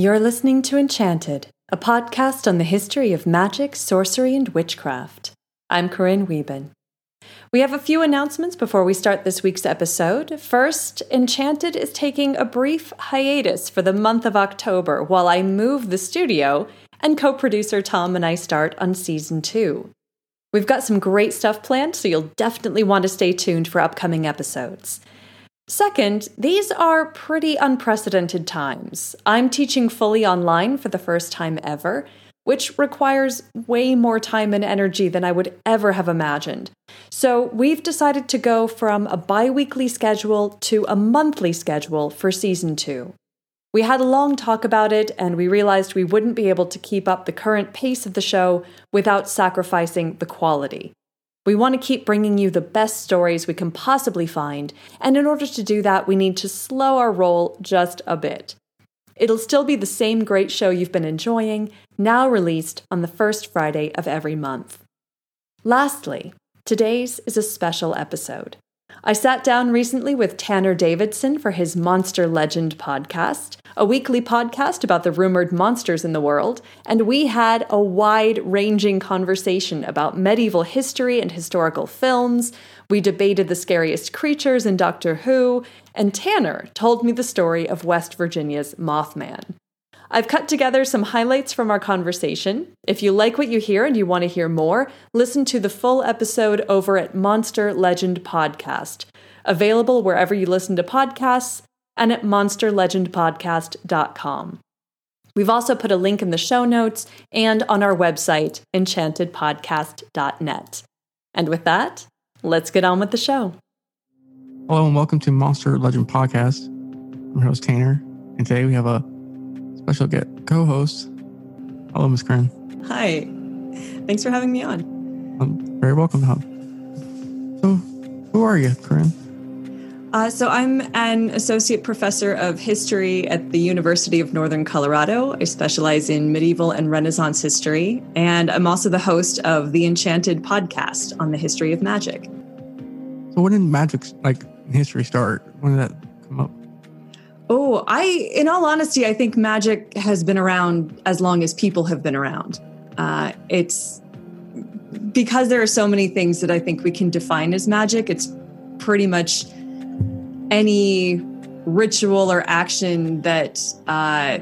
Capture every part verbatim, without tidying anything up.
You're listening to Enchanted, a podcast on the history of magic, sorcery, and witchcraft. I'm Corinne Wieben. We have a few announcements before we start this week's episode. First, Enchanted is taking a brief hiatus for the month of October while I move the studio and co-producer Tom and I start on season two. We've got some great stuff planned, so you'll definitely want to stay tuned for upcoming episodes. Second, these are pretty unprecedented times. I'm teaching fully online for the first time ever, which requires way more time and energy than I would ever have imagined. So we've decided to go from a bi-weekly schedule to a monthly schedule for season two. We had a long talk about it, and we realized we wouldn't be able to keep up the current pace of the show without sacrificing the quality. We want to keep bringing you the best stories we can possibly find, and in order to do that, we need to slow our roll just a bit. It'll still be the same great show you've been enjoying, now released on the first Friday of every month. Lastly, today's is a special episode. I sat down recently with Tanner Davidson for his Monster Legend podcast, a weekly podcast about the rumored monsters in the world, and we had a wide-ranging conversation about medieval history and historical films. We debated the scariest creatures in Doctor Who, and Tanner told me the story of West Virginia's Mothman. I've cut together some highlights from our conversation. If you like what you hear and you want to hear more, listen to the full episode over at Monster Legend Podcast, available wherever you listen to podcasts and at monster legend podcast dot com. We've also put a link in the show notes and on our website, enchanted podcast dot net. And with that, let's get on with the show. Hello and welcome to Monster Legend Podcast. I'm your host, Tanner, and today we have a special guest co-host. Hello, Miss Corinne. Hi. Thanks for having me on. I'm very welcome, Hub. So, who are you, Corinne? Uh, so, I'm an associate professor of history at the University of Northern Colorado. I specialize in medieval and Renaissance history, and I'm also the host of the Enchanted podcast on the history of magic. So, when did magic, like history, start? When did that come up? Oh, I, in all honesty, I think magic has been around as long as people have been around. Uh, it's because there are so many things that I think we can define as magic. It's pretty much any ritual or action that uh,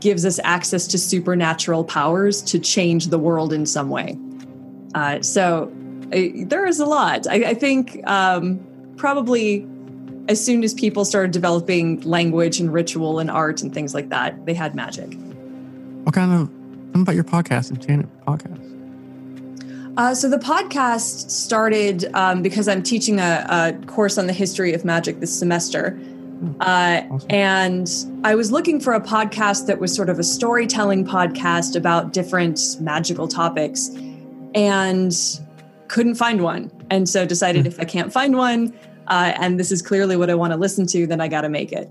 gives us access to supernatural powers to change the world in some way. Uh, so I, there is a lot. I, I think um, probably... as soon as people started developing language and ritual and art and things like that, they had magic. What kind of, tell me about your podcast, Enchanted Podcast? Uh, so the podcast started um, because I'm teaching a, a course on the history of magic this semester. Uh, awesome. And I was looking for a podcast that was sort of a storytelling podcast about different magical topics and couldn't find one. And so decided if I can't find one, Uh, and this is clearly what I want to listen to, then I got to make it.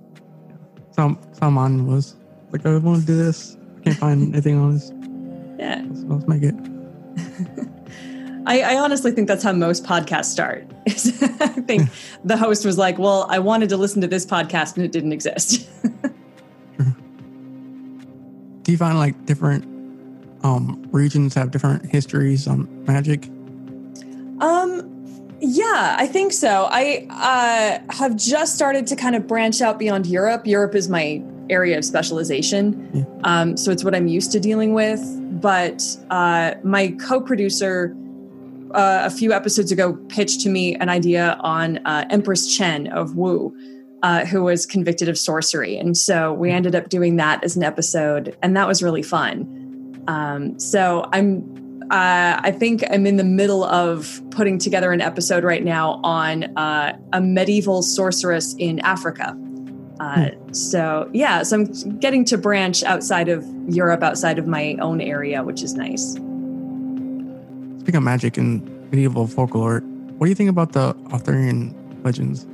Some Someone was like, I want to do this. I can't find anything on this. Yeah. Let's, let's make it. I, I honestly think that's how most podcasts start. I think the host was like, well, I wanted to listen to this podcast and it didn't exist. Sure. Do you find like different um, regions have different histories on magic? Um. Yeah, I think so. I uh, have just started to kind of branch out beyond Europe. Europe is my area of specialization. Yeah. Um, so it's what I'm used to dealing with. But uh, my co-producer uh, a few episodes ago pitched to me an idea on uh, Empress Chen of Wu, uh, who was convicted of sorcery. And so we ended up doing that as an episode. And that was really fun. Um, so I'm... Uh, I think I'm in the middle of putting together an episode right now on uh, a medieval sorceress in Africa. Uh, hmm. So, yeah, so I'm getting to branch outside of Europe, outside of my own area, which is nice. Speaking of magic and medieval folklore, what do you think about the Arthurian legends?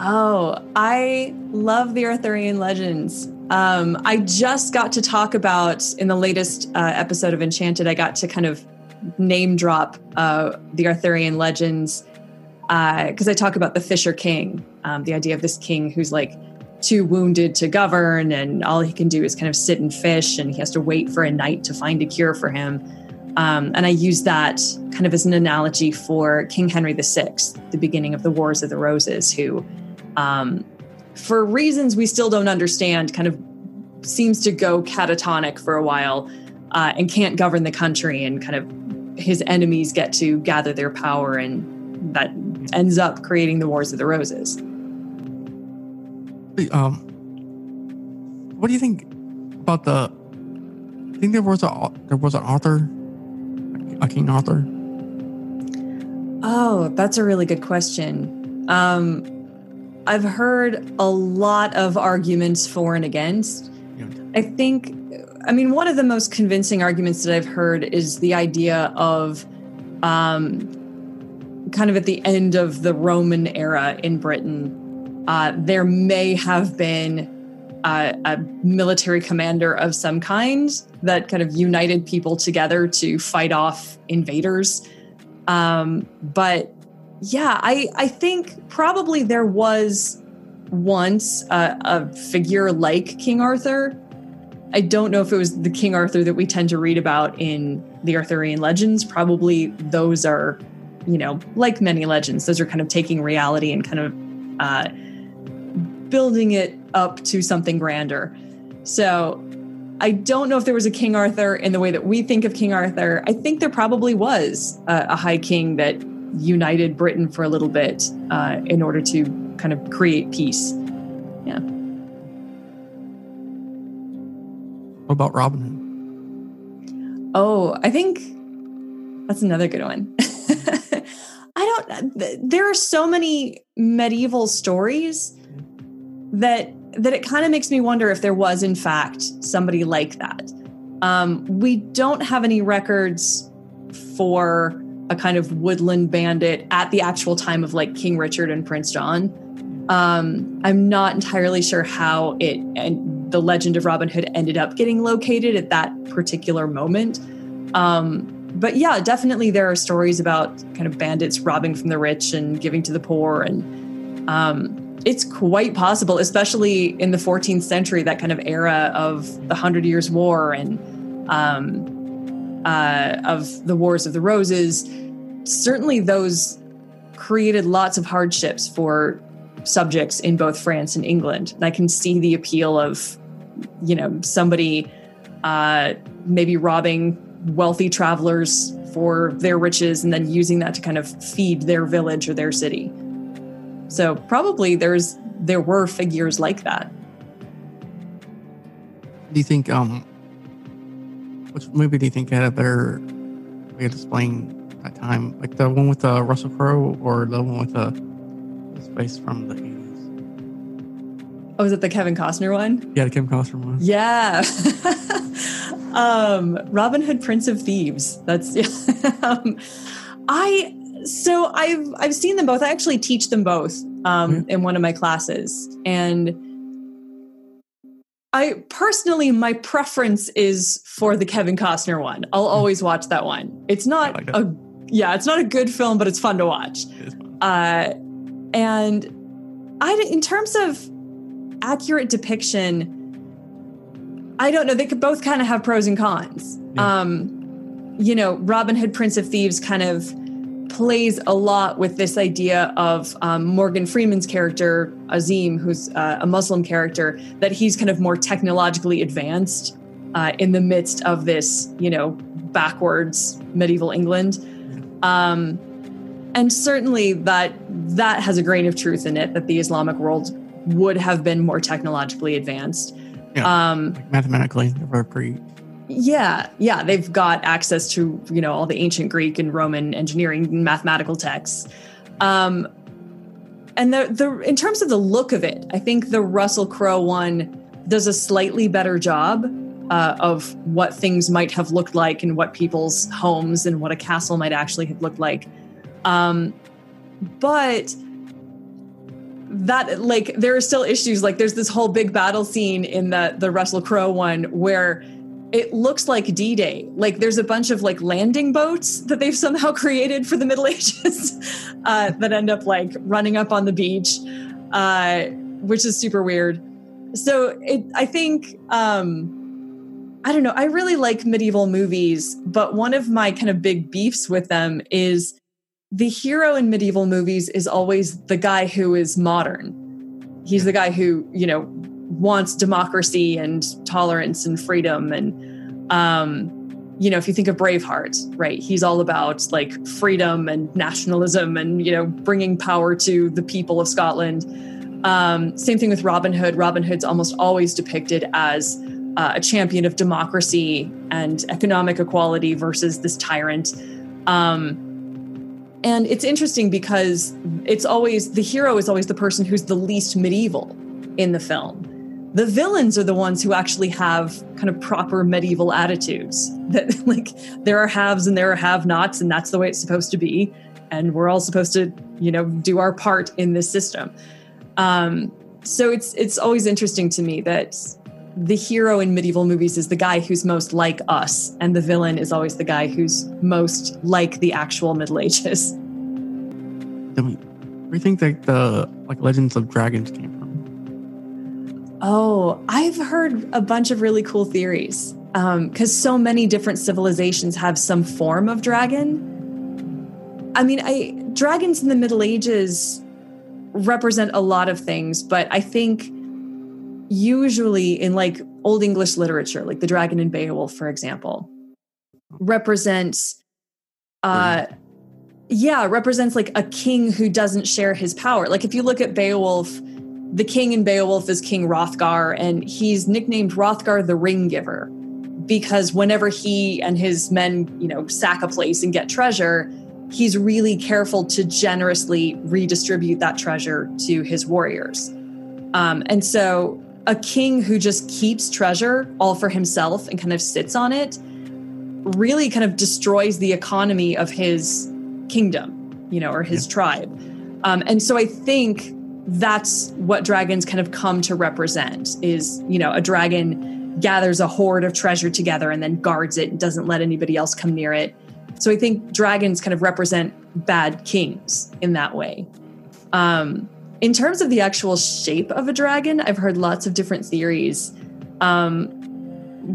Oh, I love the Arthurian legends. Um, I just got to talk about, in the latest uh, episode of Enchanted, I got to kind of name drop uh, the Arthurian legends because uh, I talk about the Fisher King, um, the idea of this king who's like too wounded to govern, and all he can do is kind of sit and fish, and he has to wait for a knight to find a cure for him. Um, and I use that kind of as an analogy for King Henry the Sixth, the beginning of the Wars of the Roses, who, um, for reasons we still don't understand, kind of seems to go catatonic for a while uh, and can't govern the country, and kind of his enemies get to gather their power, and that ends up creating the Wars of the Roses. Um, what do you think about the? I think there was a there was an author. A King Arthur? Oh, that's a really good question. Um, I've heard a lot of arguments for and against. Yeah. I think, I mean, one of the most convincing arguments that I've heard is the idea of um, kind of at the end of the Roman era in Britain, uh, there may have been Uh, a military commander of some kind that kind of united people together to fight off invaders. Um, but yeah, I, I think probably there was once a, a figure like King Arthur. I don't know if it was the King Arthur that we tend to read about in the Arthurian legends. Probably those are, you know, like many legends, those are kind of taking reality and kind of uh, building it up to something grander. So I don't know if there was a King Arthur in the way that we think of King Arthur. I think there probably was a, a high king that united Britain for a little bit uh, in order to kind of create peace. Yeah. What about Robin Hood? Oh, I think that's another good one. I don't, there are so many medieval stories that that it kind of makes me wonder if there was, in fact, somebody like that. Um, we don't have any records for a kind of woodland bandit at the actual time of, like, King Richard and Prince John. Um, I'm not entirely sure how it and the legend of Robin Hood ended up getting located at that particular moment. Um, but, yeah, definitely there are stories about kind of bandits robbing from the rich and giving to the poor, and Um, it's quite possible, especially in the fourteenth century, that kind of era of the Hundred Years' War and um, uh, of the Wars of the Roses. Certainly those created lots of hardships for subjects in both France and England. And I can see the appeal of, you know, somebody uh, maybe robbing wealthy travelers for their riches and then using that to kind of feed their village or their city. So probably there's there were figures like that. Do you think um, which movie do you think had a better way of displaying that time, like the one with uh, Russell Crowe or the one with uh, his face from the eighties? Oh, is it the Kevin Costner one? Yeah, the Kevin Costner one. Yeah. um, Robin Hood, Prince of Thieves. That's yeah. um, I. So I've I've seen them both. I actually teach them both um, in one of my classes. And I personally, my preference is for the Kevin Costner one. I'll always watch that one. It's not like a yeah, it's not a good film, but it's fun to watch. Uh, and I, in terms of accurate depiction, I don't know. They could both kind of have pros and cons. Yeah. Um, you know, Robin Hood, Prince of Thieves, kind of plays a lot with this idea of um, Morgan Freeman's character, Azim, who's uh, a Muslim character, that he's kind of more technologically advanced uh, in the midst of this, you know, backwards medieval England. Um, and certainly that that has a grain of truth in it, that the Islamic world would have been more technologically advanced. Yeah, um, like mathematically, they're pretty... Yeah, yeah, they've got access to, you know, all the ancient Greek and Roman engineering and mathematical texts. Um, and the, the in terms of the look of it, I think the Russell Crowe one does a slightly better job uh, of what things might have looked like and what people's homes and what a castle might actually have looked like. Um, but... that, like, there are still issues. Like, there's this whole big battle scene in the, the Russell Crowe one where... it looks like D-Day. Like, there's a bunch of, like, landing boats that they've somehow created for the Middle Ages uh, that end up, like, running up on the beach, uh, which is super weird. So it, I think, um, I don't know, I really like medieval movies, but one of my kind of big beefs with them is the hero in medieval movies is always the guy who is modern. He's the guy who, you know, wants democracy and tolerance and freedom. And, um, you know, if you think of Braveheart, right, he's all about like freedom and nationalism and, you know, bringing power to the people of Scotland. Um, same thing with Robin Hood. Robin Hood's almost always depicted as uh, a champion of democracy and economic equality versus this tyrant. Um, and it's interesting because it's always, the hero is always the person who's the least medieval in the film. The villains are the ones who actually have kind of proper medieval attitudes that like there are haves and there are have-nots and that's the way it's supposed to be. And we're all supposed to, you know, do our part in this system. Um, so it's it's always interesting to me that the hero in medieval movies is the guy who's most like us, and the villain is always the guy who's most like the actual Middle Ages. Do we, where do you think that the like Legends of Dragons came from? Oh, I've heard a bunch of really cool theories um, because so many different civilizations have some form of dragon. I mean, I dragons in the Middle Ages represent a lot of things, but I think usually in like Old English literature, like the dragon in Beowulf, for example, represents, uh, yeah, represents like a king who doesn't share his power. Like if you look at Beowulf, the king in Beowulf is King Hrothgar, and he's nicknamed Hrothgar the Ring Giver because whenever he and his men, you know, sack a place and get treasure, he's really careful to generously redistribute that treasure to his warriors. Um, and so a king who just keeps treasure all for himself and kind of sits on it really kind of destroys the economy of his kingdom, you know, or his yeah. tribe. Um, and so I think that's what dragons kind of come to represent is, you know, a dragon gathers a hoard of treasure together and then guards it and doesn't let anybody else come near it. So I think dragons kind of represent bad kings in that way. Um, in terms of the actual shape of a dragon, I've heard lots of different theories. Um,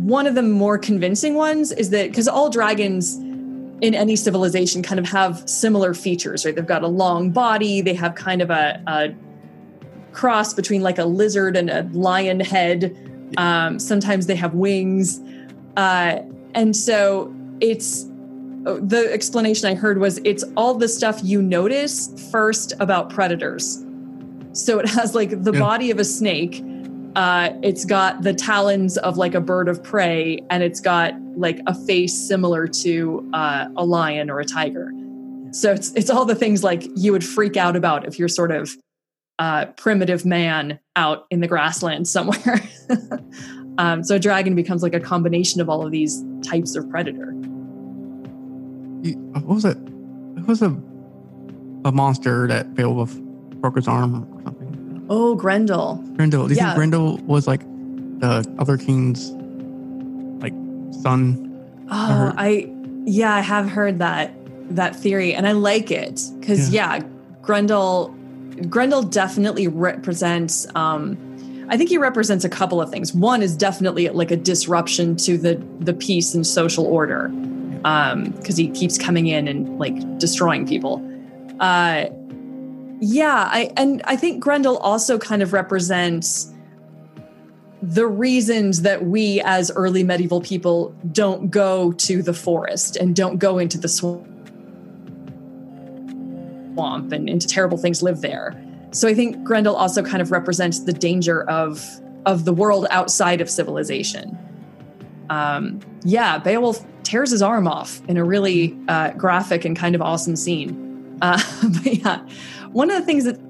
one of the more convincing ones is that, because all dragons in any civilization kind of have similar features, right? They've got a long body, they have kind of a, a cross between like a lizard and a lion head. Um, sometimes they have wings. Uh, and so it's... The explanation I heard was it's all the stuff you notice first about predators. So it has like the yeah. body of a snake. Uh, it's got the talons of like a bird of prey, and it's got like a face similar to uh, a lion or a tiger. So it's it's all the things like you would freak out about if you're sort of uh, primitive man out in the grassland somewhere. um, so a dragon becomes like a combination of all of these types of predator. What was it? It was a a monster that Beowulf broke his arm or something. Oh, Grendel. Grendel. Do you yeah. think Grendel was like the other king's like son? Oh, I, yeah, I have heard that, that theory, and I like it because yeah. yeah, Grendel, Grendel definitely represents, um, I think he represents a couple of things. One is definitely like a disruption to the, the peace and social order. Um, because he keeps coming in and like destroying people. Uh, yeah, I and I think Grendel also kind of represents the reasons that we as early medieval people don't go to the forest and don't go into the swamp and into terrible things live there. So I think Grendel also kind of represents the danger of of the world outside of civilization. Um, yeah, Beowulf tears his arm off in a really uh, graphic and kind of awesome scene. Uh, but yeah, one of the things that's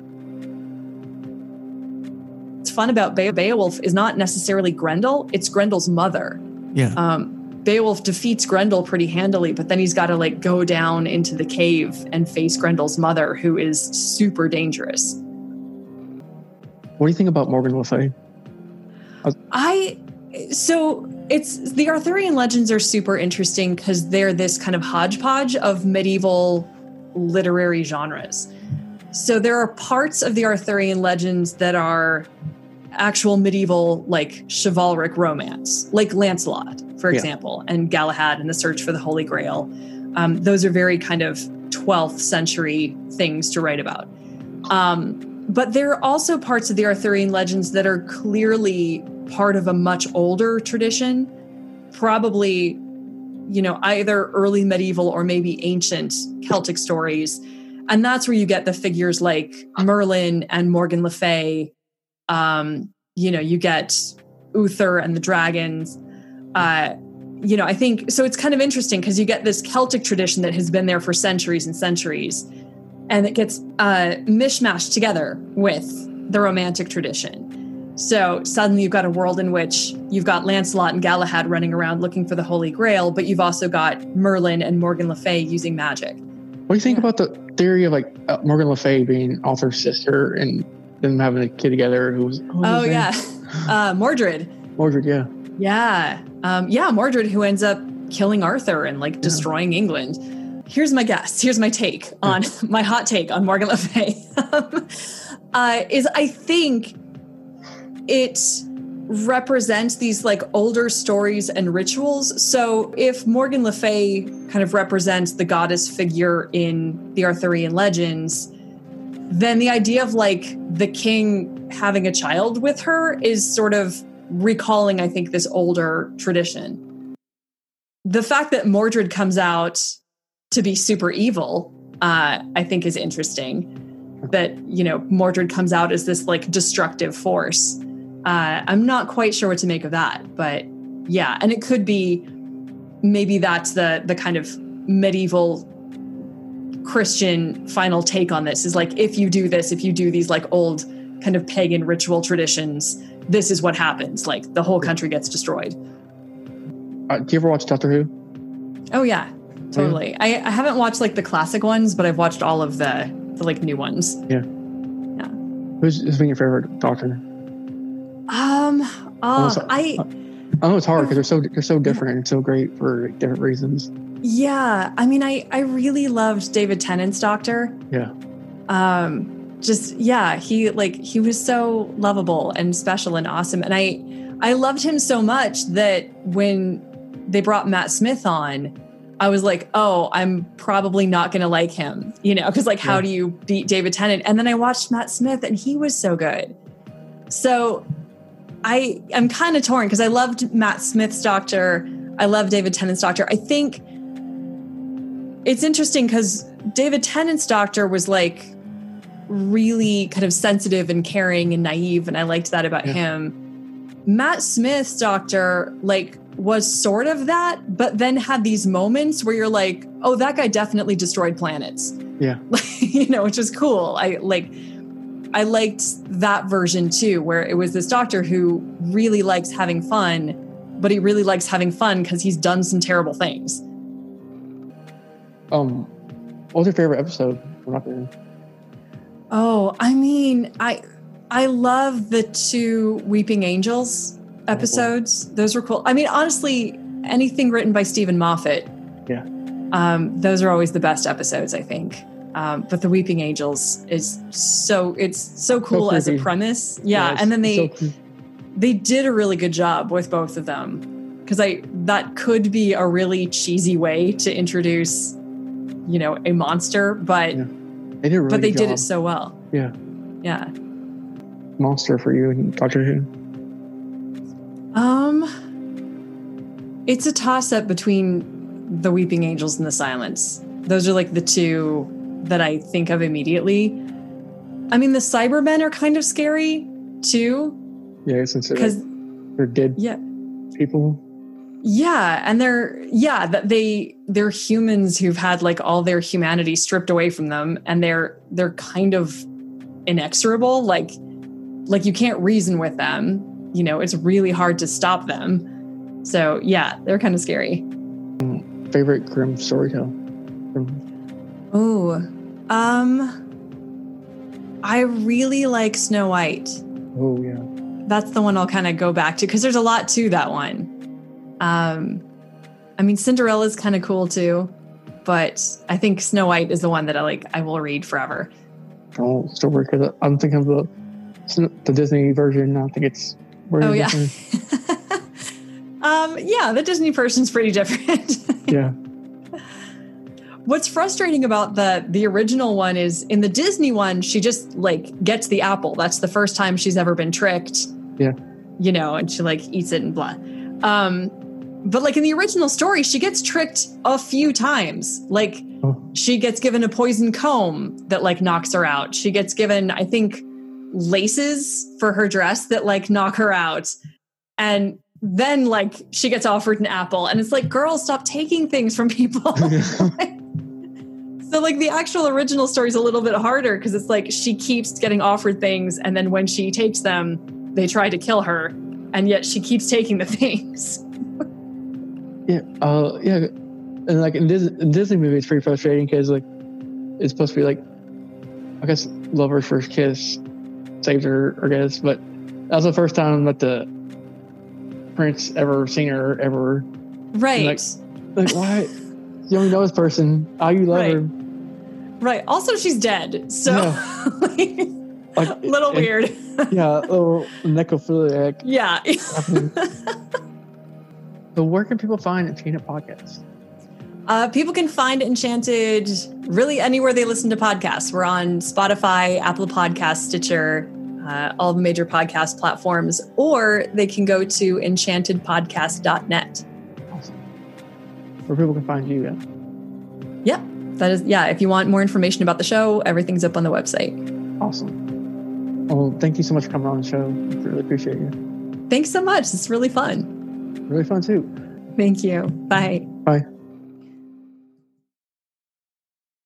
fun about Be- Beowulf is not necessarily Grendel, it's Grendel's mother. Yeah. Um, Beowulf defeats Grendel pretty handily, but then he's got to like go down into the cave and face Grendel's mother, who is super dangerous. What do you think about Morgan le Fay? I... So it's the Arthurian legends are super interesting because they're this kind of hodgepodge of medieval literary genres. So there are parts of the Arthurian legends that are actual medieval, like, chivalric romance, like Lancelot, for yeah. example, and Galahad and the Search for the Holy Grail. Um, those are very kind of twelfth century things to write about. Um, but there are also parts of the Arthurian legends that are clearly part of a much older tradition, probably, you know, either early medieval or maybe ancient Celtic stories. And that's where you get the figures like Merlin and Morgan le Fay. Um, you know, you get Uther and the dragons. Uh, you know, I think, so it's kind of interesting because you get this Celtic tradition that has been there for centuries and centuries, and it gets uh, mishmashed together with the Romantic tradition. So suddenly you've got a world in which you've got Lancelot and Galahad running around looking for the Holy Grail, but you've also got Merlin and Morgan le Fay using magic. What do you think yeah. about the theory of, like, uh, Morgan le Fay being Arthur's sister and them having a kid together who was... Oh, yeah. Uh, Mordred. Mordred, yeah. Yeah. Um, yeah, Mordred, who ends up killing Arthur and, like, destroying yeah. England. Here's my guess. Here's my take on... my hot take on Morgan le Fay. uh, is I think... it represents these, like, older stories and rituals. So if Morgan le Fay kind of represents the goddess figure in the Arthurian legends, then the idea of, like, the king having a child with her is sort of recalling, I think, this older tradition. The fact that Mordred comes out to be super evil, uh, I think is interesting. That, you know, Mordred comes out as this, like, destructive force. Uh, I'm not quite sure what to make of that, but yeah. And it could be, maybe that's the the kind of medieval Christian final take on this, is like, if you do this, if you do these, like, old kind of pagan ritual traditions, this is what happens. Like, the whole country gets destroyed. Uh, do you ever watch Doctor Who? Oh yeah, totally. Yeah. I, I haven't watched, like, the classic ones, but I've watched all of the, the like, new ones. Yeah. Yeah. Who's, who's been your favorite Doctor? Um, uh, I, I know it's hard because they're so they're so different and so great for different reasons. Yeah, I mean, I, I really loved David Tennant's Doctor. Yeah. Um, just yeah, he like he was so lovable and special and awesome, and I I loved him so much that when they brought Matt Smith on, I was like, oh, I'm probably not going to like him, you know, because, like, yeah. how do you beat David Tennant? And then I watched Matt Smith, and he was so good. So I am kind of torn because I loved Matt Smith's Doctor. I love David Tennant's Doctor. I think it's interesting because David Tennant's Doctor was, like, really kind of sensitive and caring and naive. And I liked that about yeah. him. Matt Smith's Doctor, like, was sort of that, but then had these moments where you're like, oh, that guy definitely destroyed planets. Yeah. You know, which is cool. I like... I liked that version too, where it was this doctor who really likes having fun, but he really likes having fun because he's done some terrible things. Um, what was your favorite episode? Oh, I mean, I I love the two Weeping Angels episodes. Cool. Those were cool. I mean, honestly, anything written by Stephen Moffat. Yeah. Um, those are always the best episodes, I think. Um, but the Weeping Angels is so, it's so cool so as a premise. Yeah. yeah and then they, so they did a really good job with both of them. Cause I, that could be a really cheesy way to introduce, you know, a monster, but, yeah. they did, really but they job. did it so well. Yeah. Yeah. Monster for you and Doctor Who? Um, it's a toss up between the Weeping Angels and the Silence. Those are, like, the two that I think of immediately. I mean, the Cybermen are kind of scary too. Yeah, since they're, they're dead yeah. people. Yeah, and they're yeah that they they're humans who've had, like, all their humanity stripped away from them, and they're they're kind of inexorable. Like like you can't reason with them. You know, it's really hard to stop them. So yeah, they're kind of scary. Favorite grim storyteller? Oh, um, I really like Snow White. Oh, yeah. That's the one I'll kind of go back to because there's a lot to that one. Um, I mean, Cinderella's kind of cool too, but I think Snow White is the one that I like. I will read forever. Oh, still work because I'm thinking of the the Disney version. I don't think it's very oh, different. Yeah. um, yeah, the Disney version's pretty different. Yeah. What's frustrating about the the original one is in the Disney one, she just like gets the apple. That's the first time she's ever been tricked. Yeah. You know, and she like eats it and blah. Um, but like in the original story, she gets tricked a few times. Like oh. she gets given a poison comb that like knocks her out. She gets given, I think, laces for her dress that like knock her out. And then like she gets offered an apple. And it's like, girls, stop taking things from people. So like the actual original story is a little bit harder because it's like she keeps getting offered things. And then when she takes them, they try to kill her. And yet she keeps taking the things. Yeah, uh, yeah, and like in Disney, in Disney movie, it's pretty frustrating because like it's supposed to be like, I guess, lover's first kiss saved her, I guess, but that was the first time that the prince ever seen her ever. Right. And like, like why? You only know this person. How you love right. her? Right. Also, she's dead, so yeah. like, like, a little it, weird. It, yeah, a little necrophiliac. Yeah. So where can people find Enchanted podcasts? Uh, people can find Enchanted really anywhere they listen to podcasts. We're on Spotify, Apple Podcasts, Stitcher, uh, all the major podcast platforms, or they can go to enchanted podcast dot net. Awesome. Where people can find you at? Yep. That is, yeah, if you want more information about the show, everything's up on the website. Awesome. Well, thank you so much for coming on the show. I really appreciate you. Thanks so much. It's really fun. Really fun too. Thank you. Bye. Bye.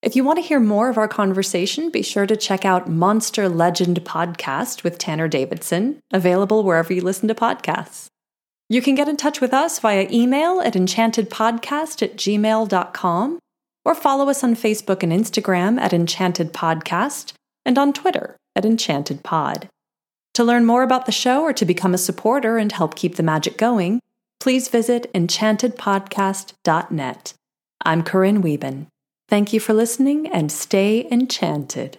If you want to hear more of our conversation, be sure to check out Monster Legend Podcast with Tanner Davidson, available wherever you listen to podcasts. You can get in touch with us via email at enchanted podcast at gmail dot com or follow us on Facebook and Instagram at Enchanted Podcast and on Twitter at Enchanted Pod. To learn more about the show or to become a supporter and help keep the magic going, please visit enchanted podcast dot net. I'm Corinne Wieben. Thank you for listening and stay enchanted.